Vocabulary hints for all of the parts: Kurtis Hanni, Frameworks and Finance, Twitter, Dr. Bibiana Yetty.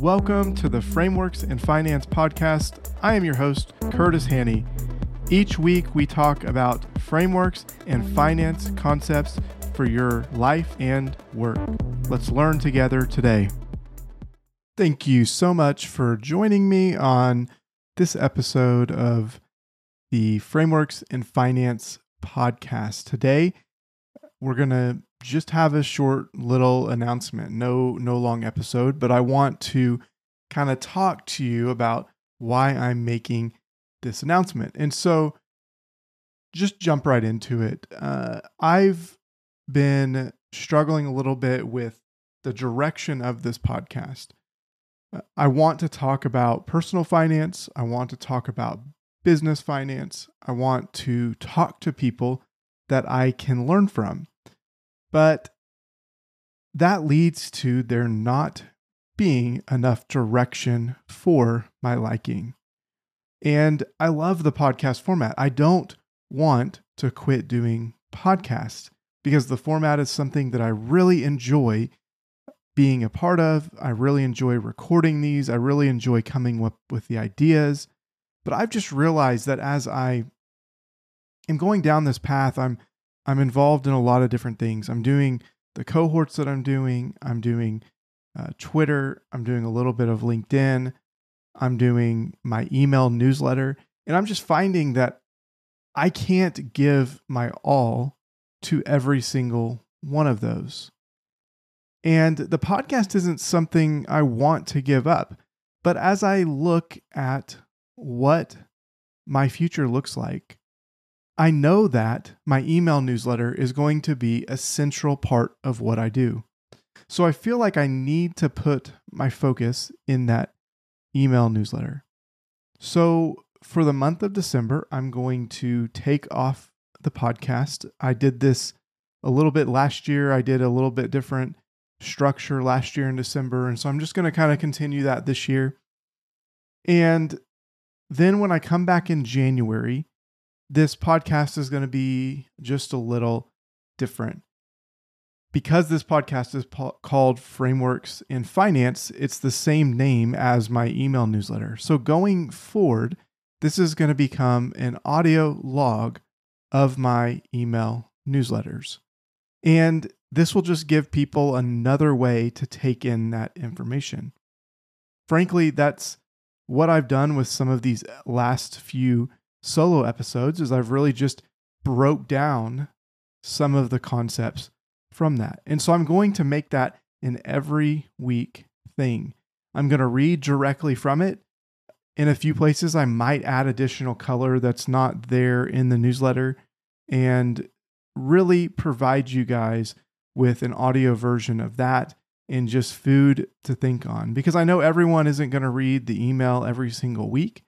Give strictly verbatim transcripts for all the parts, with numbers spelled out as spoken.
Welcome to the Frameworks and Finance podcast. I am your host, Kurtis Hanni. Each week we talk about frameworks and finance concepts for your life and work. Let's learn together today. Thank you so much for joining me on this episode of the Frameworks and Finance podcast. Today, we're going to just have a short little announcement, no, no long episode, but I want to kind of talk to you about why I'm making this announcement. And so just jump right into it. Uh, I've been struggling a little bit with the direction of this podcast. I want to talk about personal finance. I want to talk about business finance. I want to talk to people that I can learn from. But that leads to there not being enough direction for my liking. And I love the podcast format. I don't want to quit doing podcasts because the format is something that I really enjoy being a part of. I really enjoy recording these. I really enjoy coming up with the ideas. But I've just realized that as I am going down this path, I'm I'm involved in a lot of different things. I'm doing the cohorts that I'm doing. I'm doing uh, Twitter. I'm doing a little bit of LinkedIn. I'm doing my email newsletter. And I'm just finding that I can't give my all to every single one of those. And the podcast isn't something I want to give up. But as I look at what my future looks like, I know that my email newsletter is going to be a central part of what I do. So I feel like I need to put my focus in that email newsletter. So for the month of December, I'm going to take off the podcast. I did this a little bit last year. I did a little bit different structure last year in December. And so I'm just going to kind of continue that this year. And then when I come back in January, this podcast is going to be just a little different. Because this podcast is po- called Frameworks and Finance, it's the same name as my email newsletter. So going forward, this is going to become an audio log of my email newsletters. And this will just give people another way to take in that information. Frankly, that's what I've done with some of these last few solo episodes is I've really just broke down some of the concepts from that. And so I'm going to make that an every week thing. I'm going to read directly from it. In a few places, I might add additional color that's not there in the newsletter and really provide you guys with an audio version of that and just food to think on. Because I know everyone isn't going to read the email every single week.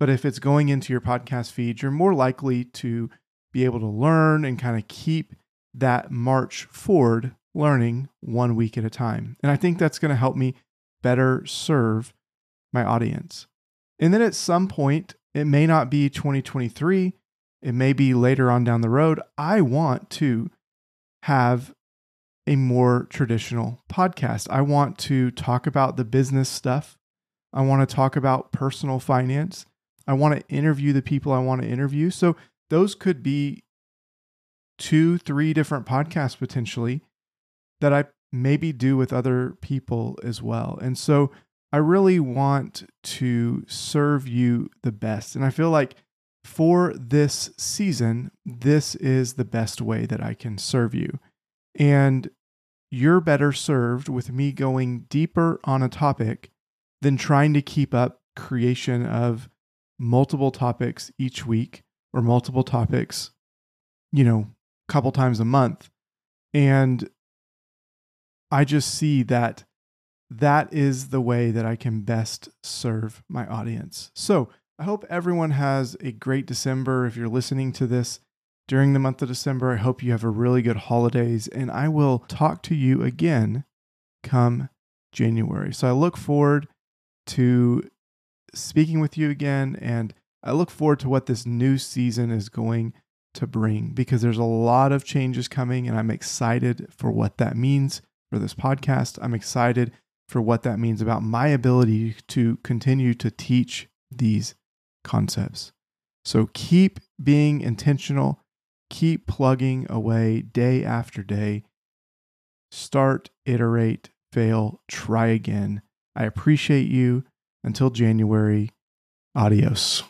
But if it's going into your podcast feed, you're more likely to be able to learn and kind of keep that march forward learning one week at a time. And I think that's going to help me better serve my audience. And then at some point, it may not be twenty twenty-three. It may be later on down the road. I want to have a more traditional podcast. I want to talk about the business stuff. I want to talk about personal finance. I want to interview the people I want to interview. So those could be two, three different podcasts potentially that I maybe do with other people as well. And so I really want to serve you the best. And I feel like for this season, this is the best way that I can serve you. And you're better served with me going deeper on a topic than trying to keep up creation of multiple topics each week or multiple topics, you know, a couple times a month. And I just see that that is the way that I can best serve my audience. So I hope everyone has a great December. If you're listening to this during the month of December, I hope you have a really good holidays, and I will talk to you again come January. So I look forward to speaking with you again, and I look forward to what this new season is going to bring because there's a lot of changes coming, and I'm excited for what that means for this podcast. I'm excited for what that means about my ability to continue to teach these concepts. So keep being intentional, keep plugging away day after day, start, iterate, fail, try again. I appreciate you. Until January, adios.